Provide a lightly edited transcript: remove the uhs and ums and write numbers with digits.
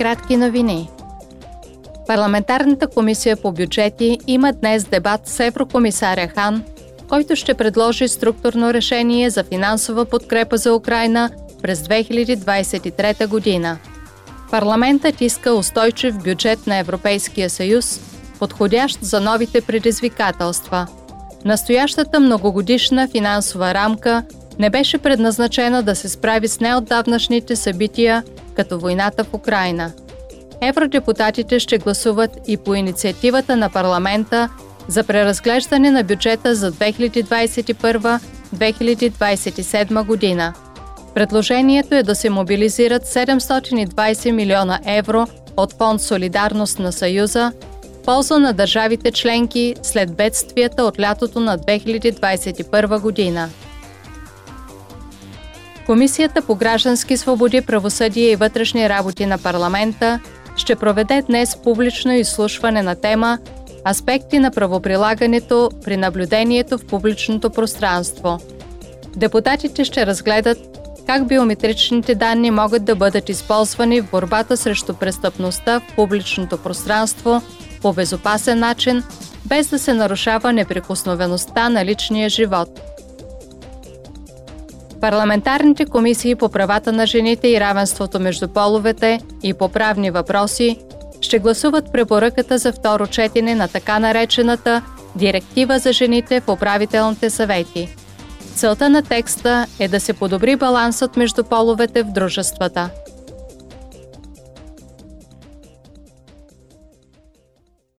кратки новини. Парламентарната комисия по бюджети има днес дебат с еврокомисаря Хан, който ще предложи структурно решение за финансова подкрепа за Украйна през 2023 година. Парламентът иска устойчив бюджет на Европейския съюз, подходящ за новите предизвикателства. Настоящата многогодишна финансова рамка не беше предназначена да се справи с неотдавнашните събития, като войната в Украйна. Евродепутатите ще гласуват и по инициативата на парламента за преразглеждане на бюджета за 2021-2027 година. Предложението е да се мобилизират 720 милиона евро от фонд Солидарност на Съюза в полза на държавите членки след бедствията от лятото на 2021 година. Комисията по граждански свободи, правосъдие и вътрешни работи на парламента ще проведе днес публично изслушване на тема „Аспекти на правоприлагането при наблюдението в публичното пространство“. Депутатите ще разгледат как биометричните данни могат да бъдат използвани в борбата срещу престъпността в публичното пространство по безопасен начин, без да се нарушава неприкосновеността на личния живот. Парламентарните комисии по правата на жените и равенството между половете и по правни въпроси ще гласуват препоръката за второ четене на така наречената «Директива за жените в управителните съвети». Целта на текста е да се подобри балансът между половете в дружествата.